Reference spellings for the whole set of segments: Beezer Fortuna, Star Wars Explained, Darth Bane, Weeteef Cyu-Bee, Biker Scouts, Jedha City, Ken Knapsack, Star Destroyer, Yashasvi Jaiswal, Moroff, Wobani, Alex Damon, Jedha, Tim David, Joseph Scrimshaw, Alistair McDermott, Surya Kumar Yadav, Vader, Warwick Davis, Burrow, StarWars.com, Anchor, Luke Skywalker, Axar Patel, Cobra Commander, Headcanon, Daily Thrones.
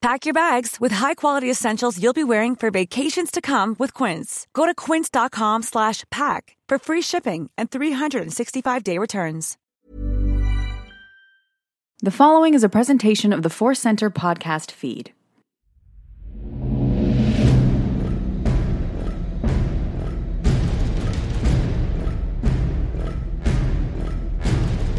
Pack your bags with high-quality essentials you'll be wearing for vacations to come with Quince. Go to quince.com/pack for free shipping and 365-day returns. The following is a presentation of the Force Center podcast feed.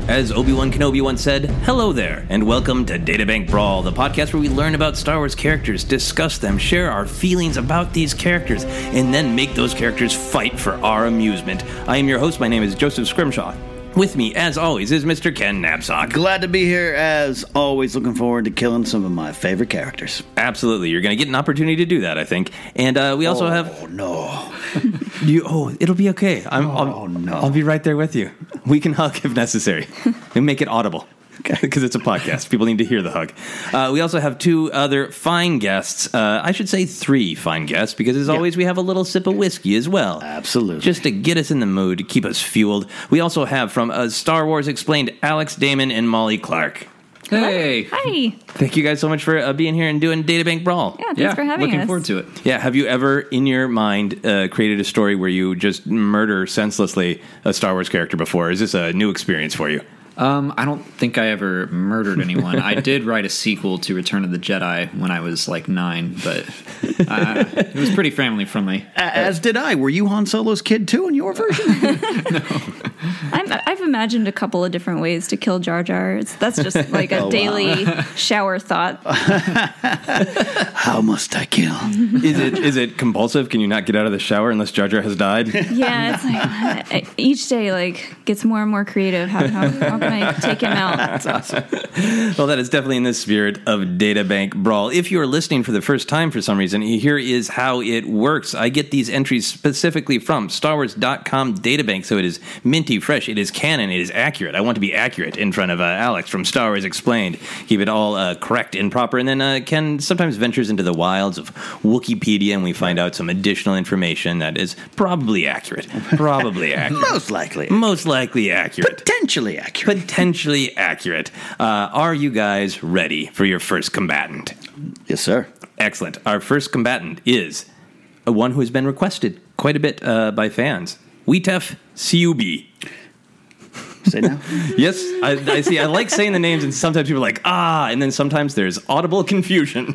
As Obi-Wan Kenobi once said, hello there, and welcome to Databank Brawl, the podcast where we learn about Star Wars characters, discuss them, share our feelings about these characters, and then make those characters fight for our amusement. I am your host. My name is Joseph Scrimshaw. With me, as always, is Mr. Ken Knapsack. Glad to be here, as always. Looking forward to killing some of my favorite characters. Absolutely. You're going to get an opportunity to do that, I think. And we also have... Oh, no. It'll be okay. I'll be right there with you. We can hug if necessary. And make it audible. Because it's a podcast. People need to hear the hug. We also have two other fine guests. I should say three fine guests, because as always, we have a little sip of whiskey as well. Absolutely. Just to get us in the mood, to keep us fueled. We also have from Star Wars Explained, Alex Damon and Molly Clark. Hey. Hi. Thank you guys so much for being here and doing Databank Brawl. Yeah, thanks for having us. Looking forward to it. Yeah, have you ever, in your mind, created a story where you just murder senselessly a Star Wars character before? Is this a new experience for you? I don't think I ever murdered anyone. I did write a sequel to Return of the Jedi when I was like 9, but it was pretty family friendly. As did I. Were you Han Solo's kid too in your version? No. I've imagined a couple of different ways to kill Jar Jar. That's just like a daily shower thought. How must I kill? Is it compulsive? Can you not get out of the shower unless Jar Jar has died? Yeah, it's like each day like gets more and more creative. How can I take him out? That's awesome. Well, that is definitely in the spirit of Databank Brawl. If you are listening for the first time for some reason, here is how it works. I get these entries specifically from StarWars.com Databank, so it is minty fresh, it is canon, it is accurate. I want to be accurate in front of Alex from Star Wars Explained. Keep it all correct and proper. And then Ken sometimes ventures into the wilds of Wookieepedia, and we find out some additional information that is probably accurate. Probably accurate. Most likely accurate. Potentially accurate. Are you guys ready for your first combatant? Yes, sir. Excellent. Our first combatant is one who has been requested quite a bit by fans. Weeteef Cyu-Bee. Say now? Yes, I see. I like saying the names, and sometimes people are like, and then sometimes there's audible confusion,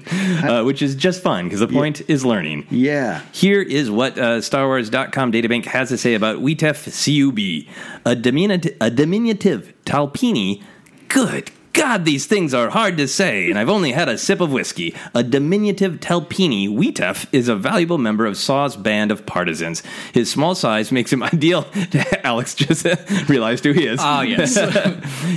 which is just fine, because the point is learning. Yeah. Here is what StarWars.com Databank has to say about Weeteef Cyu-Bee, a diminutive Talpini. Good God, these things are hard to say, and I've only had a sip of whiskey. A diminutive Talpini, Weeteef is a valuable member of Saw's band of partisans. His small size makes him ideal... Alex just realized who he is. Oh, yes.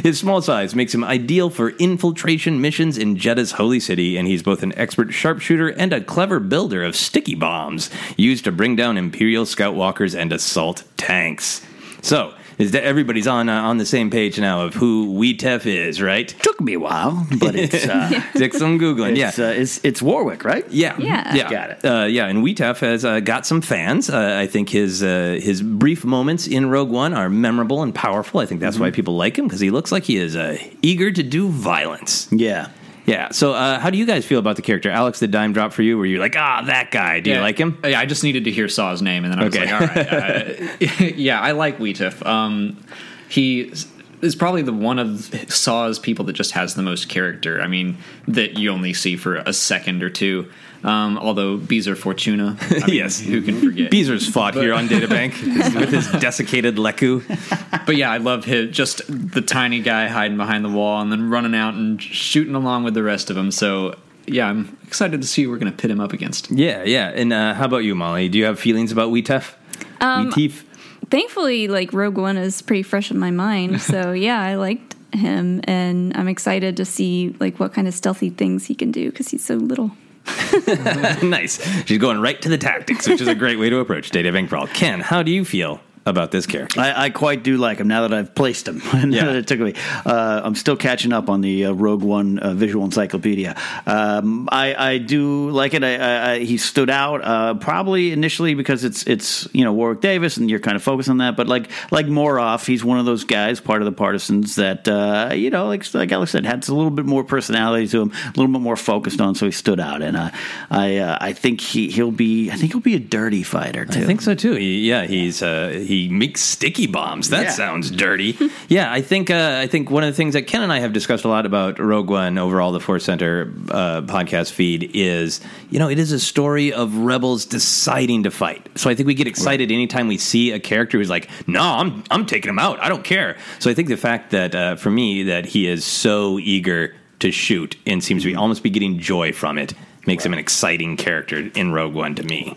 His small size makes him ideal for infiltration missions in Jedha's holy city, and he's both an expert sharpshooter and a clever builder of sticky bombs used to bring down Imperial scout walkers and assault tanks. So... is that everybody's on the same page now of who Weeteef is, right? Took me a while, but it's... Took some Googling, It's Warwick, right? Yeah. Got it. And Weeteef has got some fans. I think his brief moments in Rogue One are memorable and powerful. I think that's why people like him, because he looks like he is eager to do violence. Yeah. Yeah, so how do you guys feel about the character? Alex, the dime drop for you, were you like, that guy, do you like him? Yeah, I just needed to hear Saw's name, and then I was like, all right. I like Weeteef. He is probably the one of Saw's people that just has the most character, I mean, that you only see for a second or two. Although Beezer Fortuna, yes, who can forget? Beezer's fought here on Databank with his desiccated Leku. But yeah, I love him, just the tiny guy hiding behind the wall and then running out and shooting along with the rest of them. So yeah, I'm excited to see who we're going to pit him up against. Yeah. And how about you, Molly? Do you have feelings about Weeteef? Weeteef? Thankfully, like Rogue One is pretty fresh in my mind. So yeah, I liked him, and I'm excited to see like what kind of stealthy things he can do because he's so little. Nice. She's going right to the tactics, which is a great way to approach Databank Brawl. Ken, how do you feel about this character? I quite do like him now that I've placed him. That it took me. I'm still catching up on the Rogue One visual encyclopedia. I do like it. He stood out probably initially because it's Warwick Davis and you're kind of focused on that. But like Moroff, he's one of those guys, part of the partisans that like Alex said, had a little bit more personality to him, a little bit more focused on. So he stood out, and I think he'll be a dirty fighter too. I think so too. He makes sticky bombs. That sounds dirty. Yeah, I think one of the things that Ken and I have discussed a lot about Rogue One overall, the Force Center podcast feed, is, it is a story of rebels deciding to fight. So I think we get excited anytime we see a character who's like, no, I'm taking him out. I don't care. So I think the fact that, for me, that he is so eager to shoot and seems to be almost be getting joy from it makes him an exciting character in Rogue One to me.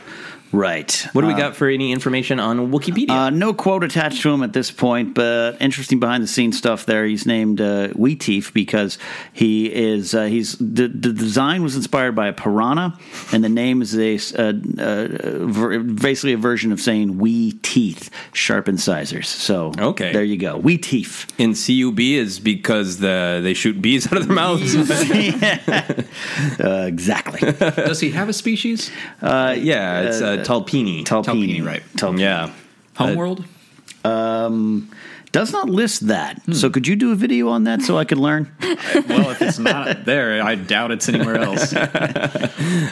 Right. What do we got for any information on Wookieepedia? No quote attached to him at this point, but interesting behind-the-scenes stuff there. He's named Weeteef because he is. The design was inspired by a piranha, and the name is basically a version of saying "wee teeth," sharp incisors. So there you go, Weeteef. And Cyu-Bee is because they shoot bees out of their mouths. Exactly. Does he have a species? It's Talpini, right? Talpini. Yeah. Homeworld? does not list that. So could you do a video on that so I could learn? Well, if it's not there, I doubt it's anywhere else.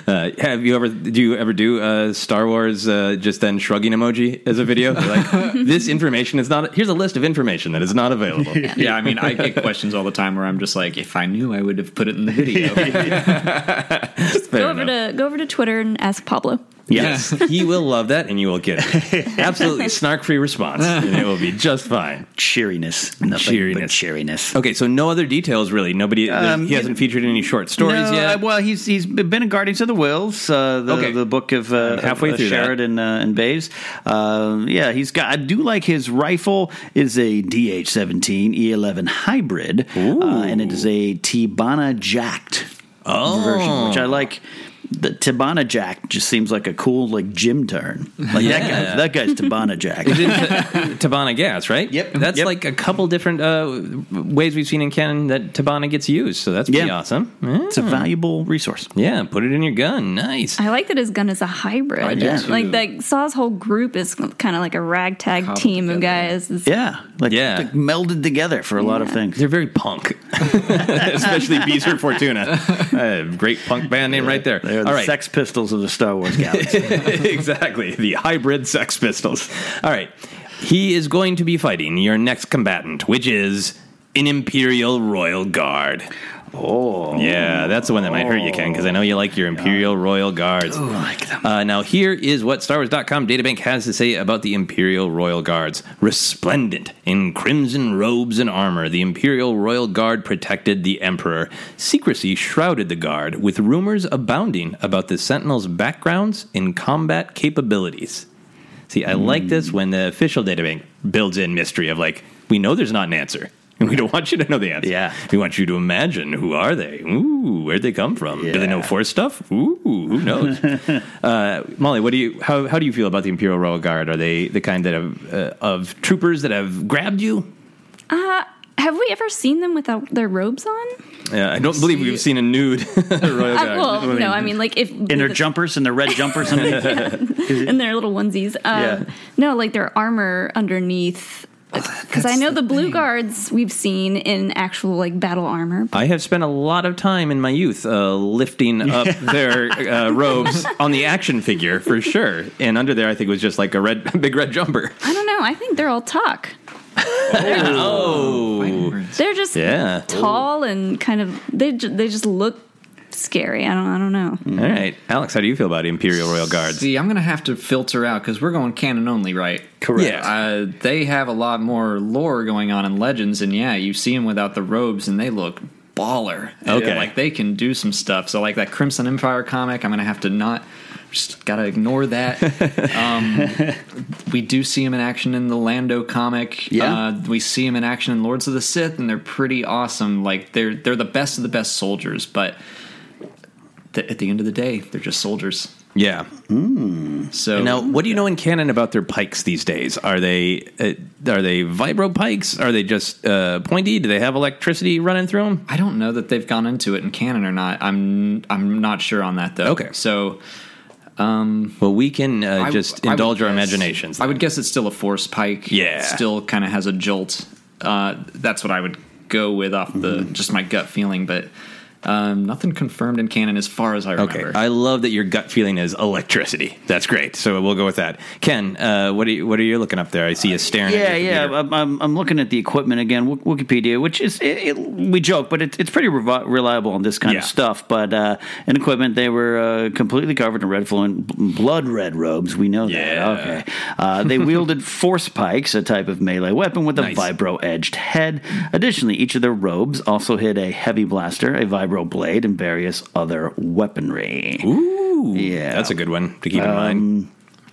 Do you ever do Star Wars just then shrugging emoji as a video? Like, this information is not, here's a list of information that is not available. Yeah, I mean, I get questions all the time where I'm just like, if I knew, I would have put it in the video. Just go over to Twitter and ask Pablo. Yes, he will love that, and you will get it. Absolutely snark-free response, and it will be just fine. Cheeriness. Nothing but cheeriness. Okay, so no other details, really. Nobody. He hasn't featured any short stories yet. Well, he's been in Guardians of the Wills, the book of halfway through Sheridan and Baves. He's got. I do like his rifle is a DH-17 E11 hybrid, and it is a Tibanna jacked version, which I like. The Tibanna Jack just seems like a cool gym turn. That guy's Tibanna Jack. Tibanna gas, right? Yep. That's like a couple different ways we've seen in canon that Tibanna gets used, so that's pretty awesome. Yeah. It's a valuable resource. Yeah, put it in your gun. Nice. I like that his gun is a hybrid. I do too. Saw's whole group is kind of like a ragtag team of guys. Like melded together for a lot of things. They're very punk. Especially Beezer Fortuna. Great punk band name right there. They're the Sex Pistols of the Star Wars galaxy. Exactly. The hybrid Sex Pistols. All right. He is going to be fighting your next combatant, which is an Imperial Royal Guard. Oh. Yeah, that's the one that might hurt you, Ken, because I know you like your Imperial Royal Guards. Oh, I like them. Now, here is what StarWars.com Databank has to say about the Imperial Royal Guards. Resplendent in crimson robes and armor, the Imperial Royal Guard protected the Emperor. Secrecy shrouded the Guard, with rumors abounding about the Sentinels' backgrounds and combat capabilities. See, I like this when the official Databank builds in mystery of, we know there's not an answer. We don't want you to know the answer. Yeah. We want you to imagine, who are they? Ooh, where'd they come from? Yeah. Do they know Force stuff? Ooh, who knows? Molly, how do you feel about the Imperial Royal Guard? Are they the kind that of troopers that have grabbed you? Have we ever seen them without their robes on? Yeah, I don't believe we've seen a nude Royal Guard. Well, no, I mean, in their jumpers, and their red jumpers. And their little onesies. No, their armor underneath. Because I know the Blue Guards we've seen in actual battle armor. I have spent a lot of time in my youth lifting up their robes on the action figure for sure, and under there I think was just a big red jumper. I don't know. I think they're all tuck. They're just tall and kind of they just look scary. I don't know. All right, Alex, how do you feel about Imperial Royal Guards? See, I'm going to have to filter out because we're going canon only, right? Correct. Yeah. They have a lot more lore going on in Legends, and you see them without the robes, and they look baller. Okay, they can do some stuff. So that Crimson Empire comic, I'm going to have to not. Just gotta ignore that. We do see him in action in the Lando comic. Yeah. We see him in action in Lords of the Sith, and they're pretty awesome. They're the best of the best soldiers, but at the end of the day, they're just soldiers. Yeah. Mm. So and now, what do you know in canon about their pikes these days? Are they vibro pikes? Are they just pointy? Do they have electricity running through them? I don't know that they've gone into it in canon or not. I'm not sure on that though. Okay. So. Well, we can just indulge our imaginations. I would guess it's still a Force pike. Yeah. It still kind of has a jolt. That's what I would go with off the just my gut feeling, but nothing confirmed in canon as far as I remember. Okay. I love that your gut feeling is electricity. That's great. So we'll go with that. Ken, what are you looking up there? I see you staring at your computer. I'm looking at the equipment again, Wookieepedia, which is, we joke, but it's pretty reliable on this kind of stuff. But in equipment, they were completely covered in red fluid, blood red robes. We know that. Okay. They wielded Force pikes, a type of melee weapon with a vibro-edged head. Additionally, each of their robes also hid a heavy blaster, a vibro blade, and various other weaponry. Ooh, yeah, that's a good one to keep in mind.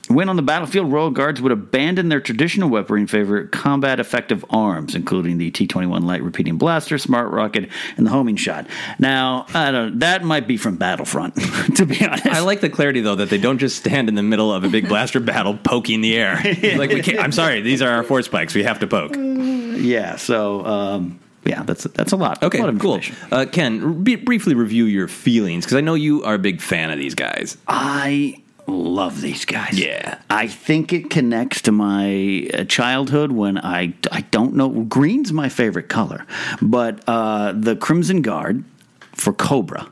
When on the battlefield, Royal Guards would abandon their traditional weaponry in favor of combat-effective arms, including the T-21 light repeating blaster, smart rocket, and the homing shot. Now, I don't. That might be from Battlefront, to be honest. I like the clarity, though, that they don't just stand in the middle of a big blaster battle poking the air. We can't, I'm sorry, these are our Force pikes. We have to poke. Yeah, so... yeah, that's a lot. Okay, a lot of cool. Ken, briefly review your feelings, because I know you are a big fan of these guys. I love these guys. Yeah. I think it connects to my childhood when I don't know. Green's my favorite color. But the Crimson Guard for Cobra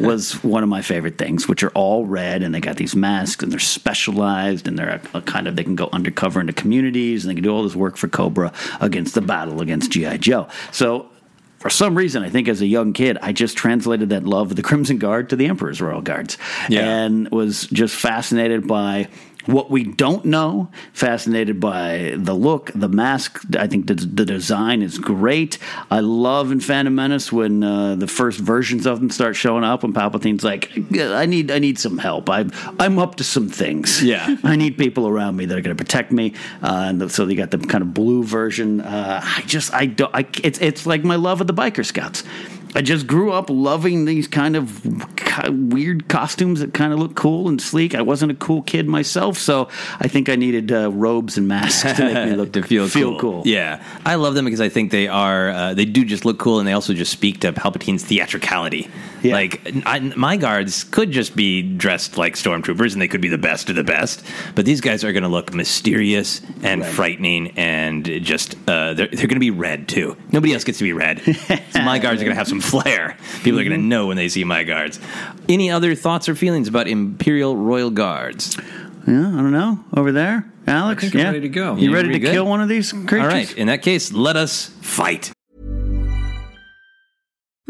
was one of my favorite things, which are all red, and they got these masks, and they're specialized, and they're a kind of, they can go undercover into communities, and they can do all this work for Cobra against the battle against G.I. Joe. So for some reason, I think as a young kid, I just translated that love of the Crimson Guard to the Emperor's Royal Guards, and was just fascinated by what we don't know, fascinated by the look, the mask. I think the design is great. I love in Phantom Menace when the first versions of them start showing up, when Palpatine's like, I need some help. I'm up to some things. Yeah. I need people around me that are going to protect me. And so they got the kind of blue version. It's like my love of the Biker Scouts. I just grew up loving these kind of weird costumes that kind of look cool and sleek. I wasn't a cool kid myself, so I think I needed robes and masks to make me look to feel cool. Yeah, I love them because I think they are they do just look cool, and they also just speak to Palpatine's theatricality. Yeah. Like my guards could just be dressed like stormtroopers, and they could be the best of the best, but these guys are going to look mysterious and frightening, and just they're going to be red too. Nobody else gets to be red. So my guards are going to have some flair. People are going to know when they see my guards. Any other thoughts or feelings about Imperial Royal Guards? Yeah, I don't know. Over there, Alex? I think I'm ready to go. You ready to kill one of these creatures? All right. In that case, let us fight.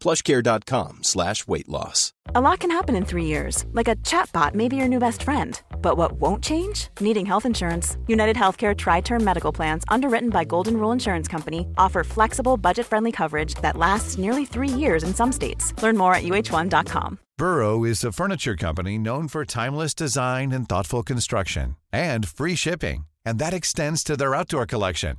PlushCare.com/weight loss. A lot can happen in 3 years, like a chatbot may be your new best friend. But what won't change? Needing health insurance. United Healthcare Tri-Term Medical Plans, underwritten by Golden Rule Insurance Company, offer flexible, budget-friendly coverage that lasts nearly 3 years in some states. Learn more at UH1.com. Burrow is a furniture company known for timeless design and thoughtful construction, and free shipping, and that extends to their outdoor collection.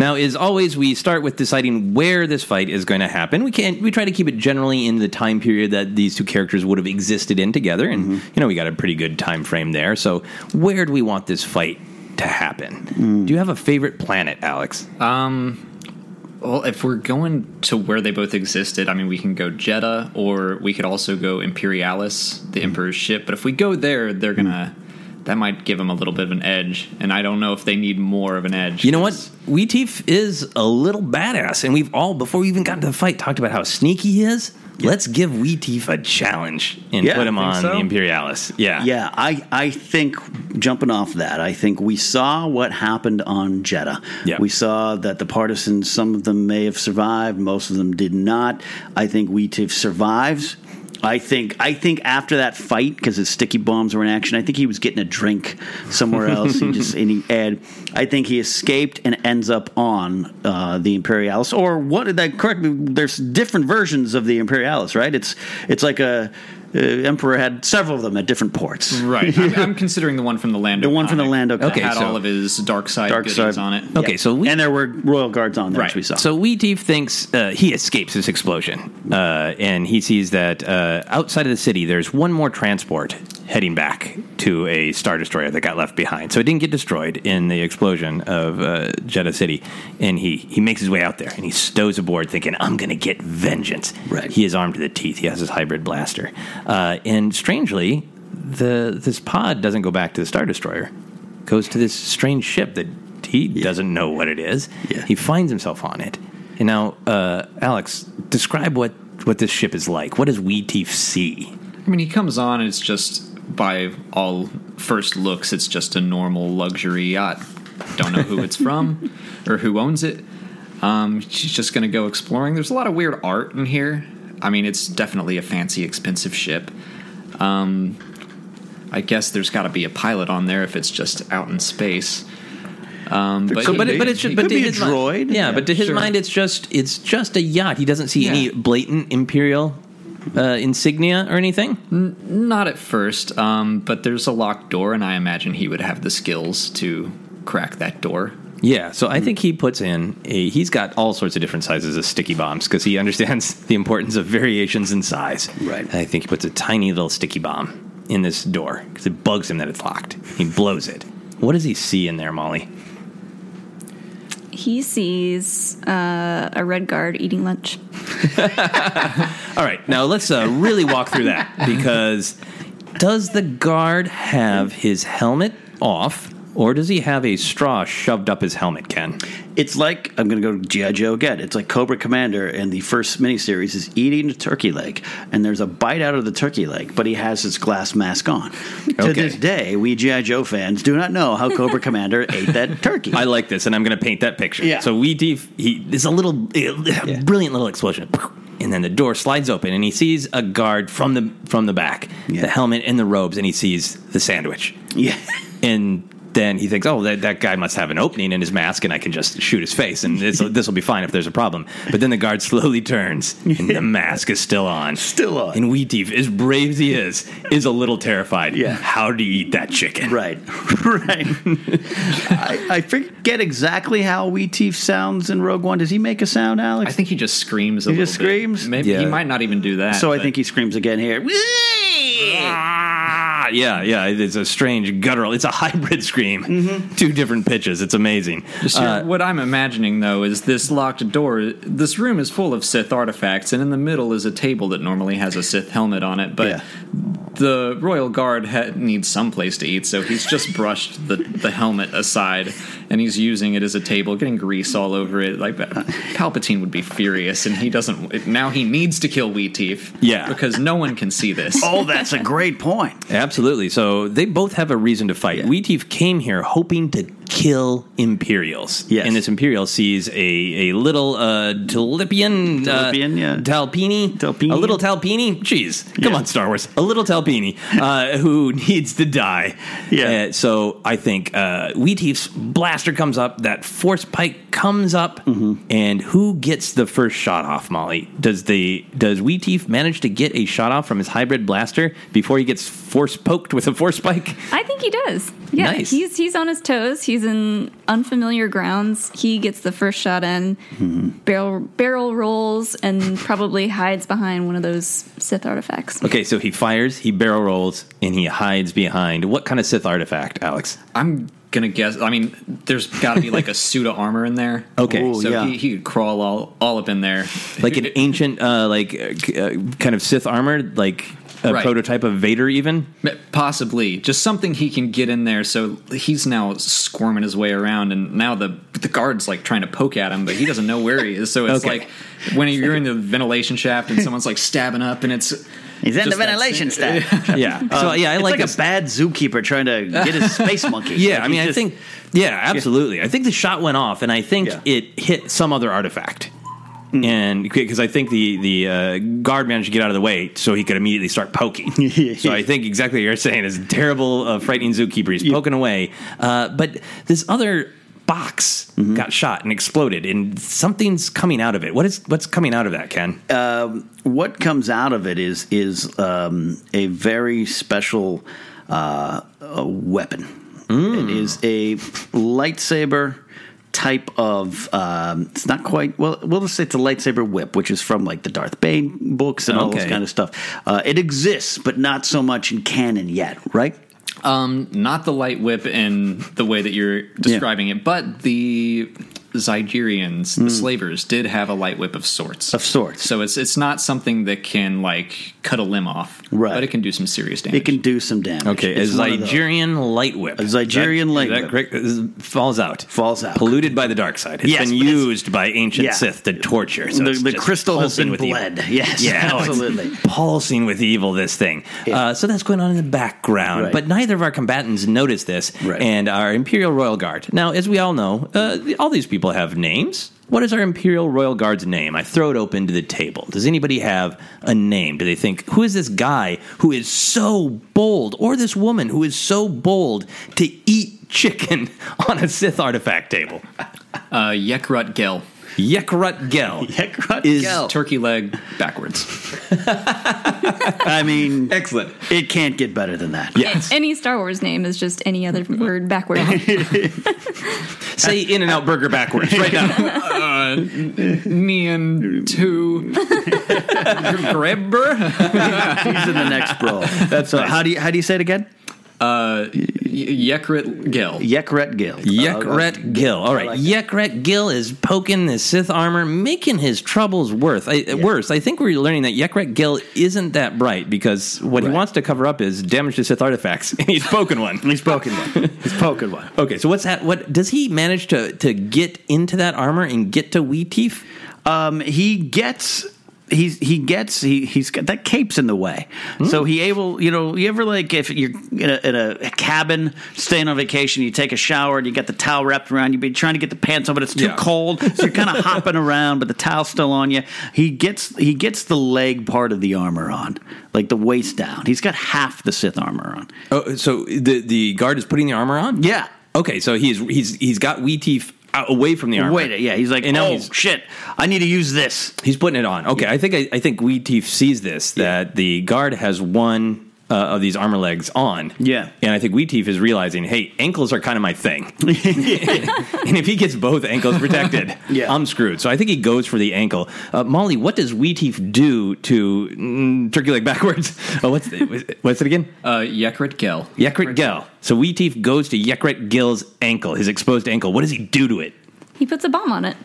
Now, as always, we start with deciding where this fight is going to happen. We try to keep it generally in the time period that these two characters would have existed in together, and we got a pretty good time frame there. So, where do we want this fight to happen? Do you have a favorite planet, Alex? Well, if we're going to where they both existed, I mean, we can go Jedha, or we could also go Imperialis, the Emperor's ship. But if we go there, they're going to... That might give them a little bit of an edge, and I don't know if they need more of an edge. You know what? Weeteef is a little badass, and we've all, before we even got into the fight, talked about how sneaky he is. Yeah. Let's give Weeteef a challenge and put him on the Imperialis. Yeah. Yeah, I think, jumping off that, I think we saw what happened on Jedha. Yeah. We saw that the partisans, some of them may have survived, most of them did not. I think Weeteef survives. I think after that fight, because his sticky bombs were in action, I think he was getting a drink somewhere else. I think he escaped and ends up on the Imperialis. Or what did that correct me? There's different versions of the Imperialis, right? It's like a Emperor had several of them at different ports. Right. I'm considering the one from the Lando. The one from the Lando. Okay. Had all of his dark goodies on it. Okay. Yeah. So and there were royal guards on there, right, which we saw. So Weeteef thinks he escapes this explosion, and he sees that outside of the city, there's one more transport heading back to a Star Destroyer that got left behind. So it didn't get destroyed in the explosion of Jedha City, and he makes his way out there, and he stows aboard thinking, I'm going to get vengeance. Right. He is armed to the teeth. He has his hybrid blaster. And strangely, this pod doesn't go back to the Star Destroyer. It goes to this strange ship that he doesn't know what it is. Yeah. He finds himself on it. And now, Alex, describe what this ship is like. What does Weeteef see? I mean, he comes on and it's just, by all first looks, it's just a normal luxury yacht. Don't know who it's from or who owns it. She's just going to go exploring. There's a lot of weird art in here. I mean, it's definitely a fancy, expensive ship. I guess there's got to be a pilot on there if it's just out in space. But it could be a droid. But to his mind, it's just a yacht. He doesn't see any blatant Imperial insignia or anything. Not at first, but there's a locked door, and I imagine he would have the skills to crack that door. Yeah, so I think he puts in he's got all sorts of different sizes of sticky bombs because he understands the importance of variations in size. Right. And I think he puts a tiny little sticky bomb in this door because it bugs him that it's locked. He blows it. What does he see in there, Molly? He sees a red guard eating lunch. All right, now let's really walk through that because does the guard have his helmet off? Or does he have a straw shoved up his helmet, Ken? It's like, I'm going to go to G.I. Joe again. It's like Cobra Commander in the first miniseries is eating a turkey leg, and there's a bite out of the turkey leg, but he has his glass mask on. Okay. To this day, we G.I. Joe fans do not know how Cobra Commander ate that turkey. I like this, and I'm going to paint that picture. Yeah. So there's a little brilliant little explosion. And then the door slides open, and he sees a guard from the back, the helmet and the robes, and he sees the sandwich. Yeah. And then he thinks, that guy must have an opening in his mask, and I can just shoot his face, and this will be fine if there's a problem. But then the guard slowly turns, and the mask is still on. Still on. And Weeteef, as brave as he is a little terrified. Yeah. How do you eat that chicken? Right. Right. I forget exactly how Weeteef sounds in Rogue One. Does he make a sound, Alex? I think he just screams a little bit. He just screams? Maybe he might not even do that. So I think he screams again here. Yeah, it's a strange guttural. It's a hybrid scream. Mm-hmm. Two different pitches. It's amazing. What I'm imagining, though, is this locked door. This room is full of Sith artifacts, and in the middle is a table that normally has a Sith helmet on it, but the Royal Guard needs some place to eat, so he's just brushed the helmet aside, and he's using it as a table, getting grease all over it. Like Palpatine would be furious, and he doesn't. Now he needs to kill Weeteef, because no one can see this. Oh, that's a great point. Absolutely. So they both have a reason to fight. Yeah. Weeteef came here hoping to kill Imperials. Yes. And this Imperial sees a little Talpini. A little Talpini. Jeez. Come on, Star Wars. A little Talpini who needs to die. Yeah. So I think Weeteef's blaster comes up. That force pike comes up. Mm-hmm. And who gets the first shot off, Molly? Does Weeteef manage to get a shot off from his hybrid blaster before he gets force poked with a force pike? I think he does. Yeah. Nice. He's on his toes. He's in unfamiliar grounds. He gets the first shot in, barrel rolls, and probably hides behind one of those Sith artifacts. Okay, so he fires, he barrel rolls, and he hides behind. What kind of Sith artifact, Alex? I'm gonna guess. I mean, there's got to be like a suit of armor in there. Okay, ooh, so yeah. he could crawl all up in there, like an ancient, kind of Sith armor, like a prototype of Vader, even possibly just something he can get in there. So he's now squirming his way around, and now the guard's like trying to poke at him, but he doesn't know where he is. So it's like when you're in the ventilation shaft and someone's like stabbing up, and it's. He's in the ventilation stack. Yeah. So, yeah, it's like a bad zookeeper trying to get his space monkey. Yeah, like I mean, I think... Yeah, absolutely. Yeah. I think the shot went off, and I think it hit some other artifact. Mm. And because I think the guard managed to get out of the way so he could immediately start poking. So I think exactly what you're saying is terrible, frightening zookeeper. He's poking away. But this other... box got shot and exploded, and something's coming out of it. What's coming out of that, Ken? What comes out of it is a very special weapon. It is a lightsaber type of. It's not quite well. We'll just say it's a lightsaber whip, which is from like the Darth Bane books and all this kind of stuff. It exists, but not so much in canon yet, right? Not the light whip in the way that you're describing it, but the Zygerians, the slavers, did have a light whip of sorts. So it's not something that can, like, cut a limb off. Right. But it can do some serious damage. It can do some damage. Okay, it's a Zygerian light whip. A Zygerian light whip. Correct? Falls out. Polluted by the dark side. It's been used by ancient Sith to torture. So the crystal has been bled. Evil. Yes, absolutely. It's pulsing with evil, this thing. Yeah. So that's going on in the background. Right. But neither of our combatants noticed this. Right. And our Imperial Royal Guard. Now, as we all know, all these people have names. What is our Imperial Royal Guard's name? I throw it open to the table. Does anybody have a name? Do they think, who is this guy who is so bold, or this woman who is so bold to eat chicken on a Sith artifact table? Yekrut Gel. Yekrut Gel. Yekrut is Gel. Turkey leg backwards. I mean, excellent. It can't get better than that. Yes. Any Star Wars name is just any other word backwards. Say In-N-Out Burger backwards right now. Me and two. Grabber. He's in the next brawl. That's nice. How do you say it again? Yekrut Gel. All right. Like Yekrut Gel is poking the Sith armor, making his troubles worse. I think we're learning that Yekrut Gel isn't that bright, because what he wants to cover up is damage to Sith artifacts, and he's poking one. Okay, so what's that? What does he manage to get into that armor and get to Weeteef? He's got that cape's in the way, so he able. You know, you ever like if you're in a cabin staying on vacation, you take a shower and you got the towel wrapped around you, but you're trying to get the pants on, but it's too cold, so you're kind of hopping around, but the towel's still on you. He gets the leg part of the armor on, like the waist down. He's got half the Sith armor on. Oh, so the guard is putting the armor on? Yeah. Okay, so he's got Weeteef away from the armor. He's like, and oh shit, I need to use this. He's putting it on. Okay, yeah. I think Weeteef sees this, that the guard has one of these armor legs on. Yeah. And I think Weeteef is realizing, hey, ankles are kind of my thing. And if he gets both ankles protected, I'm screwed. So I think he goes for the ankle. Molly, what does Weeteef do to turkey leg backwards? Oh, what's it again? Yekrut Gel. Yekrut Gel. So Weeteef goes to Yekrut Gel's ankle, his exposed ankle. What does he do to it? He puts a bomb on it.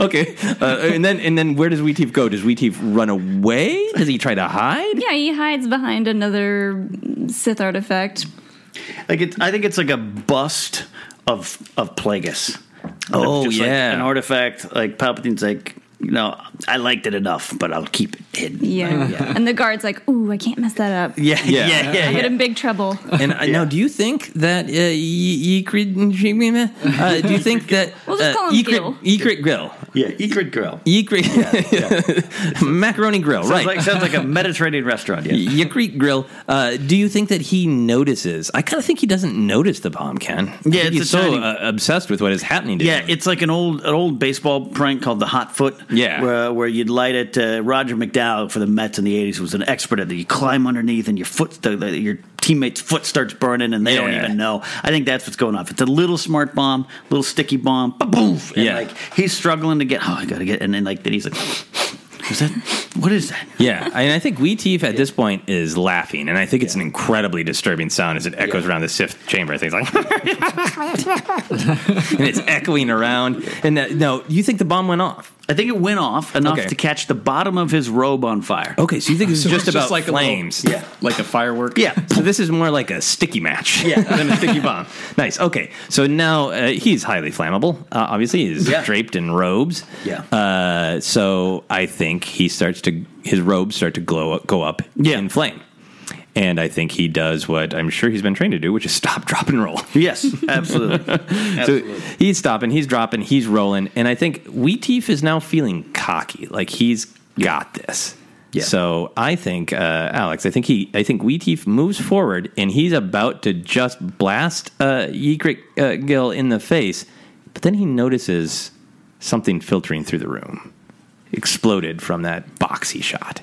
Okay. And then where does Weeteef go? Does Weeteef run away? Does he try to hide? Yeah, he hides behind another Sith artifact. I think it's like a bust of Plagueis. Oh, just like an artifact. Like Palpatine's like, you know, I liked it enough, but I'll keep it hidden. Yeah. Yeah. And the guard's like, ooh, I can't mess that up. Yeah. I get in big trouble. And now, do you think that we'll just call him Gil. Yekrut Gel. Yeah, Yekrut Gel. Macaroni grill, right. Sounds like a Mediterranean restaurant, Yekrut Gel. Do you think that he notices? I kind of think he doesn't notice the bomb, Ken. Yeah, he's so obsessed with what is happening to him. Yeah, it's like an old baseball prank called the hot foot. Yeah, where you'd light it. Roger McDowell for the Mets in the 80s was an expert at that. You climb underneath and your foot, your teammate's foot starts burning, and they don't even know. I think that's what's going on. It's a little smart bomb, little sticky bomb, ba-boof. And he's struggling to get. Oh, I gotta get. And then he's like. Is that, what is that? Yeah, and I think Weeteef at this point is laughing, and I think it's an incredibly disturbing sound as it echoes around the Sith chamber. I think it's like, and it's echoing around. And that, no, you think the bomb went off? I think it went off enough to catch the bottom of his robe on fire. Okay, so you think this is just about like flames. A little, like a firework. Yeah, so this is more like a sticky match than a sticky bomb. Nice, okay. So now he's highly flammable. Obviously, he's draped in robes. Yeah. So I think he starts to, his robes start to go up in flame. And I think he does what I'm sure he's been trained to do, which is stop, drop, and roll. Yes, absolutely. So he's stopping, he's dropping, he's rolling. And I think Weeteef is now feeling cocky. Like, he's got this. Yeah. So I think, Alex, I think Weeteef moves forward, and he's about to just blast Yekrut Gel in the face. But then he notices something filtering through the room. Exploded from that box he shot.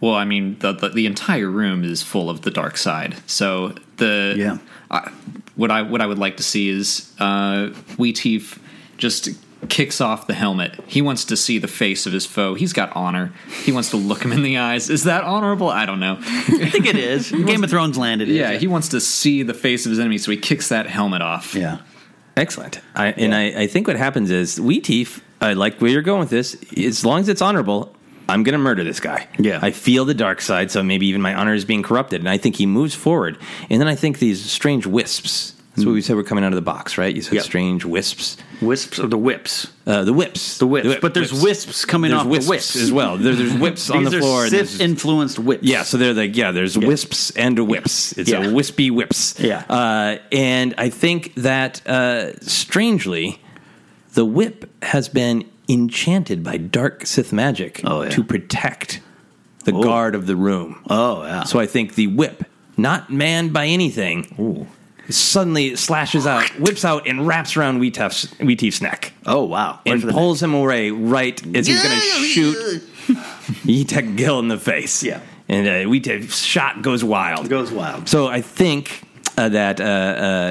Well, I mean, the entire room is full of the dark side. So what I would like to see is Weeteef just kicks off the helmet. He wants to see the face of his foe. He's got honor. He wants to look him in the eyes. Is that honorable? I don't know. I think it is. Game of Thrones landed it. Yeah, he wants to see the face of his enemy, so he kicks that helmet off. Yeah. Excellent. I think what happens is Weeteef, I like where you're going with this, as long as it's honorable, I'm going to murder this guy. Yeah. I feel the dark side, so maybe even my honor is being corrupted. And I think he moves forward. And then I think these strange wisps. That's what we said were coming out of the box, right? You said strange wisps. Wisps or the whips? The whips. But there's wisps coming off the whips as well. There's whips on the floor. These are Sith-influenced whips. Yeah, so they're like, there's wisps and whips. It's a wispy whips. Yeah. And I think that, strangely, the whip has been enchanted by dark Sith magic to protect the guard of the room. Oh, yeah. So I think the whip, not manned by anything, suddenly slashes out, whips out, and wraps around Weeteef's neck. Oh, wow. And pulls him away right as he's going to shoot Yekrut Gel in the face. Yeah. And Weeteef's shot goes wild. So I think that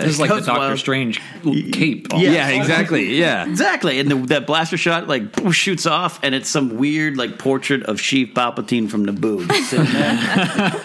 it's like the Doctor Strange cape. Yeah, exactly. And that blaster shot shoots off, and it's some weird portrait of Sheev Palpatine from Naboo.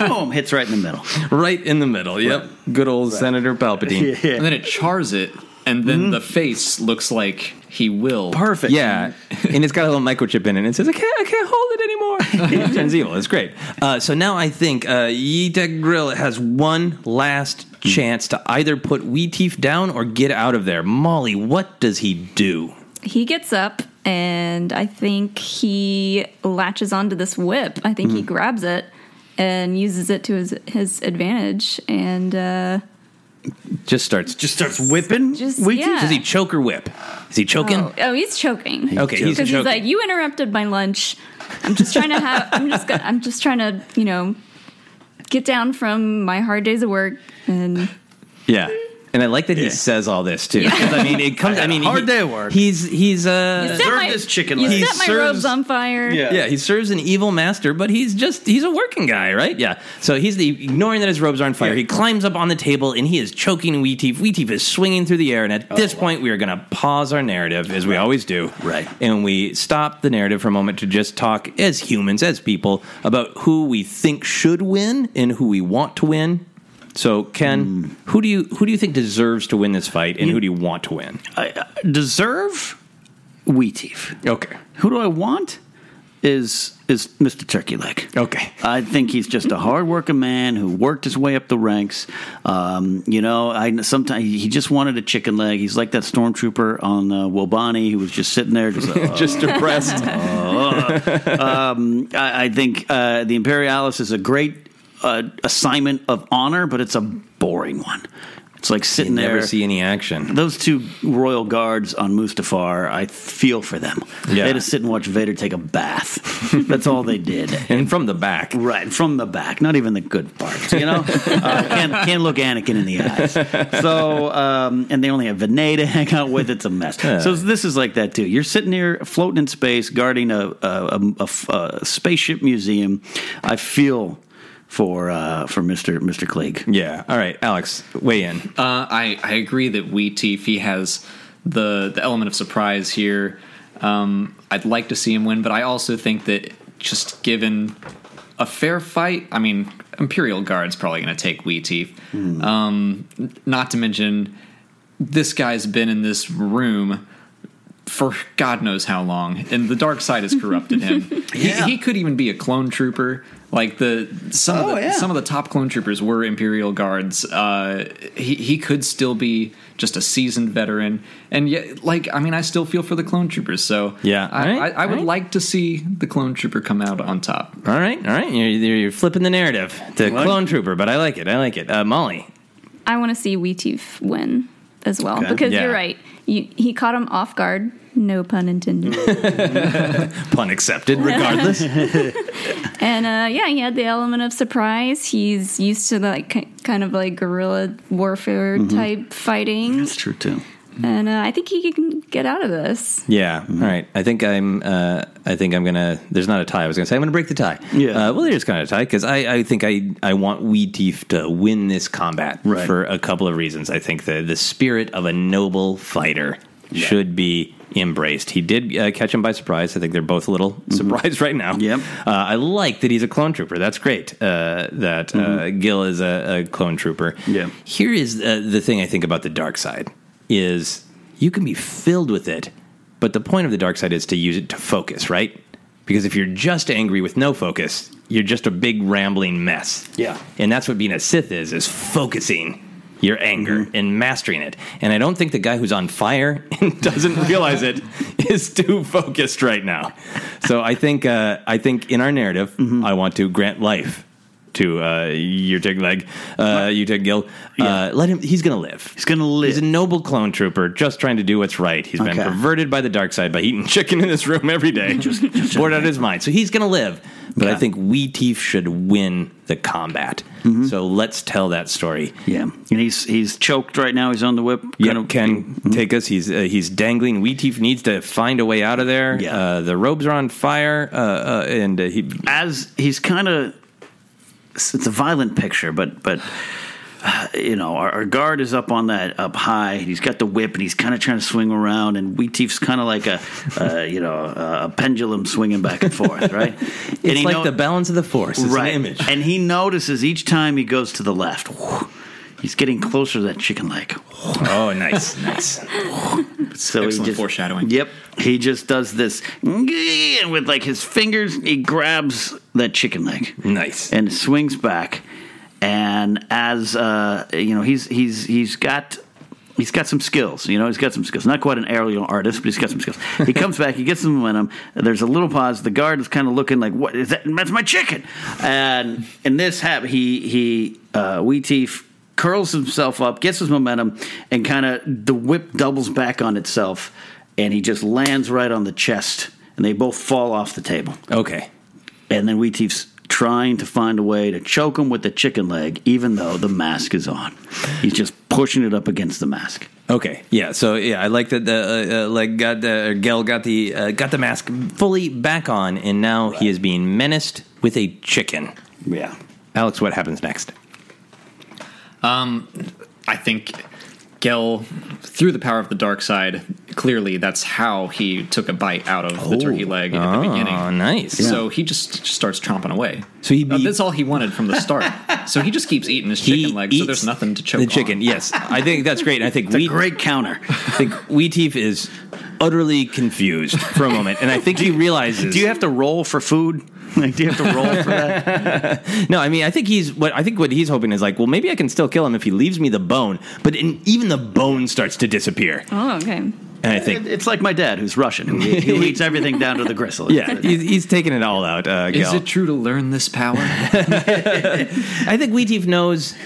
Boom! Hits right in the middle. Right in the middle. Yep. Right. Good old Senator Palpatine. And then it chars it, and then the face looks like he will. Perfect. Yeah. And it's got a little microchip in it, and it says, "I can't hold it anymore." It turns evil. It's great. So now I think Yekrut Gel has one last chance to either put Weeteef down or get out of there. Molly, what does he do? He gets up, and I think he latches onto this whip. I think he grabs it and uses it to his advantage, and just starts whipping. Does he choke or whip? Is he choking? Oh, he's choking. Okay, he's choking. Because he's like, you interrupted my lunch. I'm just trying to, you know, get down from my hard days of work and And I like that he says all this too. Yeah. I mean, it comes. I mean, hard day of work. He's served his chicken leg. He set my robes on fire. Yeah. He serves an evil master, but he's a working guy, right? Yeah. So he's ignoring that his robes are on fire. Yeah. He climbs up on the table and he is choking Weeteef. Weeteef is swinging through the air, and at this point, we are going to pause our narrative as we always do, right? And we stop the narrative for a moment to just talk as humans, as people, about who we think should win and who we want to win. So, Ken, who do you think deserves to win this fight, and who do you want to win? Deserve? Weeteef. Okay. Who do I want? Is Mr. Turkey Leg. Okay. I think he's just a hard-working man who worked his way up the ranks. Sometimes he just wanted a chicken leg. He's like that stormtrooper on Wobani who was just sitting there, just depressed. I think the Imperialis is a great assignment of honor, but it's a boring one. It's like sitting there. You never see any action. Those two royal guards on Mustafar, I feel for them. Yeah. They just sit and watch Vader take a bath. That's all they did. And from the back. Right, from the back. Not even the good parts, you know? Can't look Anakin in the eyes. So, and they only have Vinay to hang out with. It's a mess. So this is like that, too. You're sitting here floating in space, guarding a spaceship museum. I feel for Mr. Clegg. Yeah. All right, Alex, weigh in. I agree that Weeteef, he has the element of surprise here. I'd like to see him win, but I also think that just given a fair fight. I mean, Imperial Guard's probably going to take Weeteef. Not to mention, this guy's been in this room for God knows how long, and the dark side has corrupted him. He could even be a clone trooper. Like some of the top clone troopers were Imperial Guards. He could still be just a seasoned veteran, and yet, I still feel for the clone troopers. So I would like to see the clone trooper come out on top. All right, you're flipping the narrative to clone trooper, but I like it. Molly, I want to see Weeteef win as well because you're right. He caught him off guard. No pun intended. Pun accepted, regardless. And, he had the element of surprise. He's used to, kind of guerrilla warfare type fighting. That's true, too. And I think he can get out of this. Yeah. Mm-hmm. All right. I think I'm going to... There's not a tie. I was going to say I'm going to break the tie. Yeah. Well, there's kind of a tie because I think I want Weeteef to win this combat for a couple of reasons. I think the spirit of a noble fighter should be embraced. He did catch him by surprise. I think they're both a little surprised right now. Yep. I like that he's a clone trooper. That's great that Gil is a clone trooper. Yeah. Here is the thing I think about the dark side. Is you can be filled with it, but the point of the dark side is to use it to focus, right? Because if you're just angry with no focus, you're just a big rambling mess. Yeah. And that's what being a Sith is focusing your anger and mastering it. And I don't think the guy who's on fire and doesn't realize it is too focused right now. So I think in our narrative, I want to grant life to your Tig Leg, you Tig Gil. Let him. He's going to live. He's a noble clone trooper just trying to do what's right. He's been perverted by the dark side by eating chicken in this room every day. just bored out of his mind. So he's going to live. But I think Weeteef should win the combat. Mm-hmm. So let's tell that story. Yeah. And he's choked right now. He's on the whip. Ken take us. He's dangling. Weeteef needs to find a way out of there. Yeah. The robes are on fire. And he... As he's kind of... It's a violent picture, but our guard is up on that up high. And he's got the whip, and he's kind of trying to swing around, and Weeteef's kind of like a pendulum swinging back and forth, right? It's the balance of the Force, it's an image. And he notices each time he goes to the left, he's getting closer to that chicken leg. Oh, nice. So excellent foreshadowing. Yep. He just does this, and with his fingers, he grabs that chicken leg. Nice. And swings back. And as he's got some skills. He's got some skills. Not quite an aerial artist, but he's got some skills. He comes back. He gets some momentum. There's a little pause. The guard is kind of looking like, "What is that? That's my chicken." And in this happened. He Weeteef curls himself up, gets his momentum, and kind of the whip doubles back on itself, and he just lands right on the chest, and they both fall off the table. Okay. And then Weeteef's trying to find a way to choke him with the chicken leg, even though the mask is on. He's just pushing it up against the mask. Okay, yeah. So I like that the Gel got the mask fully back on, and now he is being menaced with a chicken. Yeah. Alex, what happens next? I think Gel, through the power of the dark side, clearly that's how he took a bite out of the turkey leg at the beginning. Oh, nice. Yeah. So he just starts chomping away. So that's all he wanted from the start. So he just keeps eating his chicken leg, so there's nothing to choke on. The chicken, yes. I think that's great. I think it's a great counter. I think Weeteef is utterly confused for a moment, and I think he realizes... Do you have to roll for food? Do you have to roll for that? No, I mean, I think what he's hoping is maybe I can still kill him if he leaves me the bone, but even the bone starts to disappear. Oh, okay. And I think it's like my dad, who's Russian, who eats everything down to the gristle. Yeah, he's taking it all out. Is it true to learn this power? I think Weeteef knows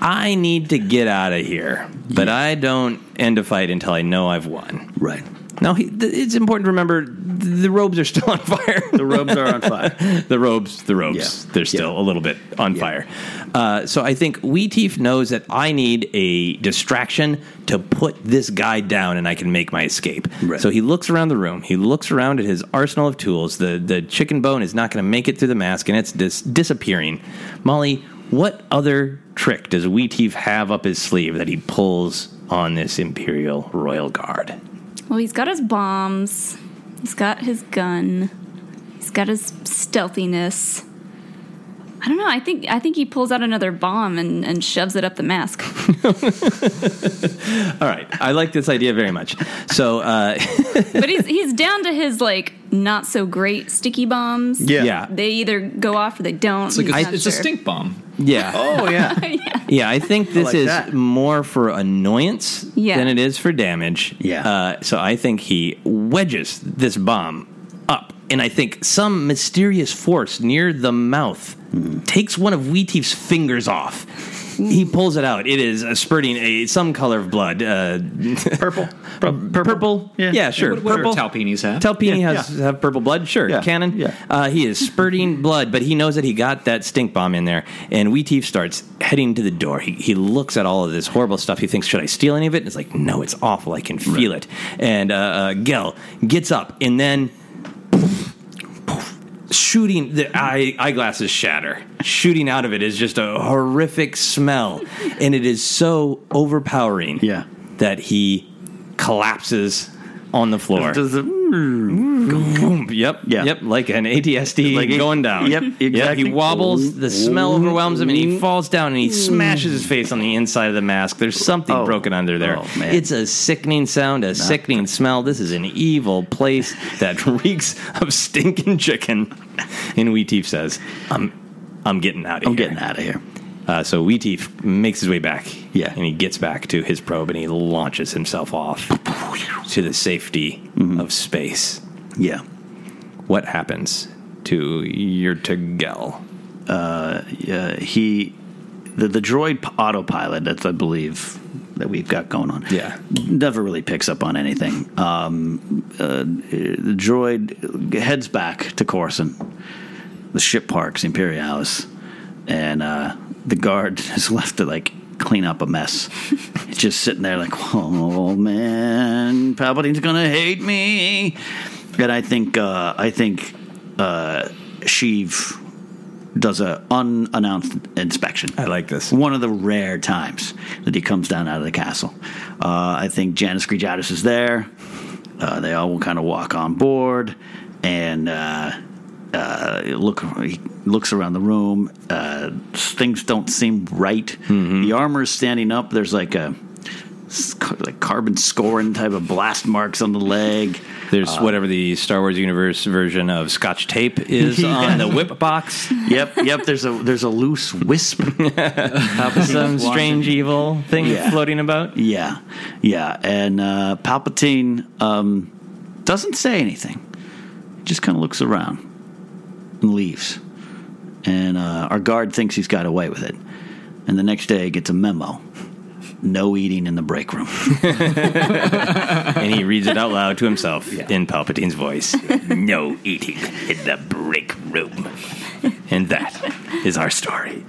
I need to get out of here, but I don't end a fight until I know I've won. Right. Now, it's important to remember the robes are still on fire. The robes are on fire. The robes. Yeah. They're still a little bit on fire. So I think Weeteef knows that I need a distraction to put this guy down and I can make my escape. Right. So he looks around the room. He looks around at his arsenal of tools. The chicken bone is not going to make it through the mask, and it's disappearing. Molly, what other trick does Weeteef have up his sleeve that he pulls on this Imperial Royal Guard? Well, he's got his bombs. He's got his gun. He's got his stealthiness. I don't know. I think he pulls out another bomb and shoves it up the mask. All right. I like this idea very much. So, but he's down to his like not so great sticky bombs. Yeah. They either go off or they don't. It's a stink bomb. Yeah. Oh yeah. Yeah. I think this is more for annoyance than it is for damage. Yeah. So I think he wedges this bomb up. And I think some mysterious force near the mouth takes one of Weeteef's fingers off. He pulls it out. It is spurting some color of blood. Purple. Purple? Yeah, sure. What purple. Talpinis have. Talpini have purple blood? Sure. Yeah. Canon? Yeah. He is spurting blood, but he knows that he got that stink bomb in there. And Weeteef starts heading to the door. He looks at all of this horrible stuff. He thinks, should I steal any of it? And it's like, no, it's awful. I can feel it. And Gel gets up and then... shooting, the eyeglasses shatter. Shooting out of it is just a horrific smell. And it is so overpowering that he collapses on the floor. Yep, like an ATSD going down. Yep, exactly. Yep, he wobbles, the smell overwhelms him, and he falls down, and he smashes his face on the inside of the mask. There's something broken under there. Oh, man. It's a sickening sound, a sickening smell. This is an evil place that reeks of stinking chicken. And Weeteef says, I'm getting out of here. I'm getting out of here. So Weeteef makes his way back, and he gets back to his probe, and he launches himself off to the safety of space. Yeah. What happens to Yekrut Gel? The droid autopilot, that's I believe, that we've got going on, never really picks up on anything. The droid heads back to Coruscant. The ship parks, Imperialis, and... the guard is left to, clean up a mess. It's just sitting there oh, man, Palpatine's going to hate me. And I think Sheev does an unannounced inspection. I like this. One of the rare times that he comes down out of the castle. I think Janice Grijatis is there. They all kind of walk on board. And... he looks around the room. Things don't seem right. The armor is standing up. There's like carbon scoring type of blast marks on the leg. There's whatever the Star Wars universe version of Scotch tape is on the whip box. Yep. There's a loose wisp of some strange evil thing floating about. Yeah. And Palpatine doesn't say anything. Just kind of looks around. And leaves. And our guard thinks he's got away with it. And the next day he gets a memo. No eating in the break room. And he reads it out loud to himself in Palpatine's voice. No eating in the break room. And that is our story.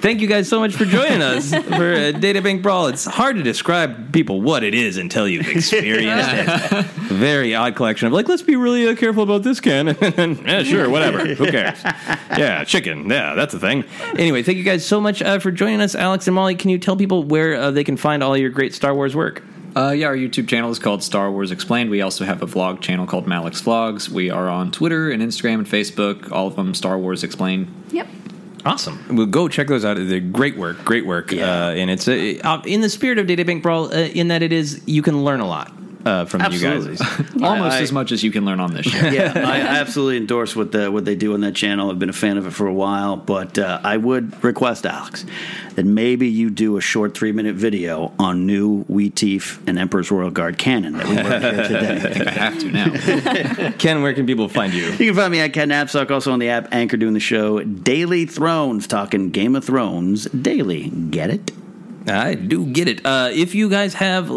Thank you guys so much for joining us for Databank Brawl. It's hard to describe people what it is until you've experienced it. Very odd collection of let's be really careful about this can. Yeah, sure, whatever. Who cares? Yeah, chicken. Yeah, that's a thing. Anyway, thank you guys so much for joining us. Alex and Molly, can you tell people where they can find all your great Star Wars work? Our YouTube channel is called Star Wars Explained. We also have a vlog channel called Malik's Vlogs. We are on Twitter and Instagram and Facebook, all of them Star Wars Explained. Yep. Awesome. Well, go check those out. They're great work. And it's in the spirit of Databank Brawl in that it is, you can learn a lot from absolutely. You guys. Almost as much as you can learn on this show. Yeah, I absolutely endorse what they do on that channel. I've been a fan of it for a while, but I would request, Alex, that maybe you do a short 3-minute video on new Weeteef and Emperor's Royal Guard canon that we learned here today. I think I have to now. Ken, where can people find you? You can find me at Ken Napsok, also on the app Anchor, doing the show Daily Thrones, talking Game of Thrones daily. Get it? I do get it. If you guys have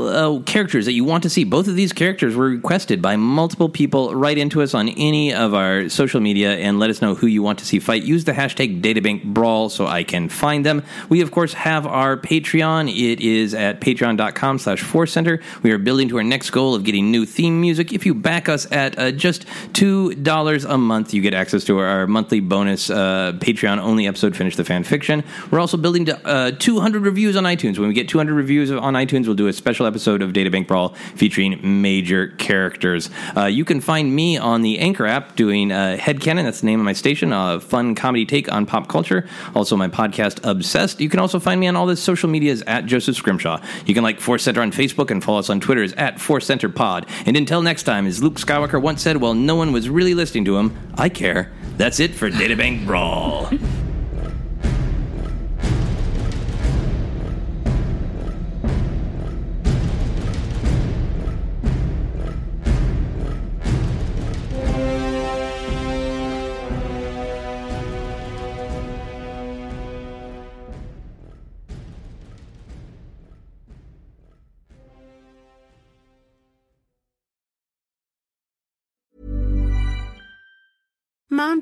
characters that you want to see, both of these characters were requested by multiple people. Write into us on any of our social media and let us know who you want to see fight. Use the hashtag DatabankBrawl so I can find them. We, of course, have our Patreon. It is at patreon.com/Force Center. We are building to our next goal of getting new theme music. If you back us at just $2 a month, you get access to our monthly bonus Patreon-only episode, Finish the Fan Fiction. We're also building to 200 reviews on iTunes. iTunes. When we get 200 reviews on iTunes, we'll do a special episode of Databank Brawl featuring major characters. You can find me on the Anchor app doing Headcanon. That's the name of my station, a fun comedy take on pop culture. Also, my podcast, Obsessed. You can also find me on all the social medias at Joseph Scrimshaw. You can like Force Center on Facebook and follow us on Twitter is at Force Center Pod. And until next time, as Luke Skywalker once said, well, no one was really listening to him. I care. That's it for Databank Brawl. Mom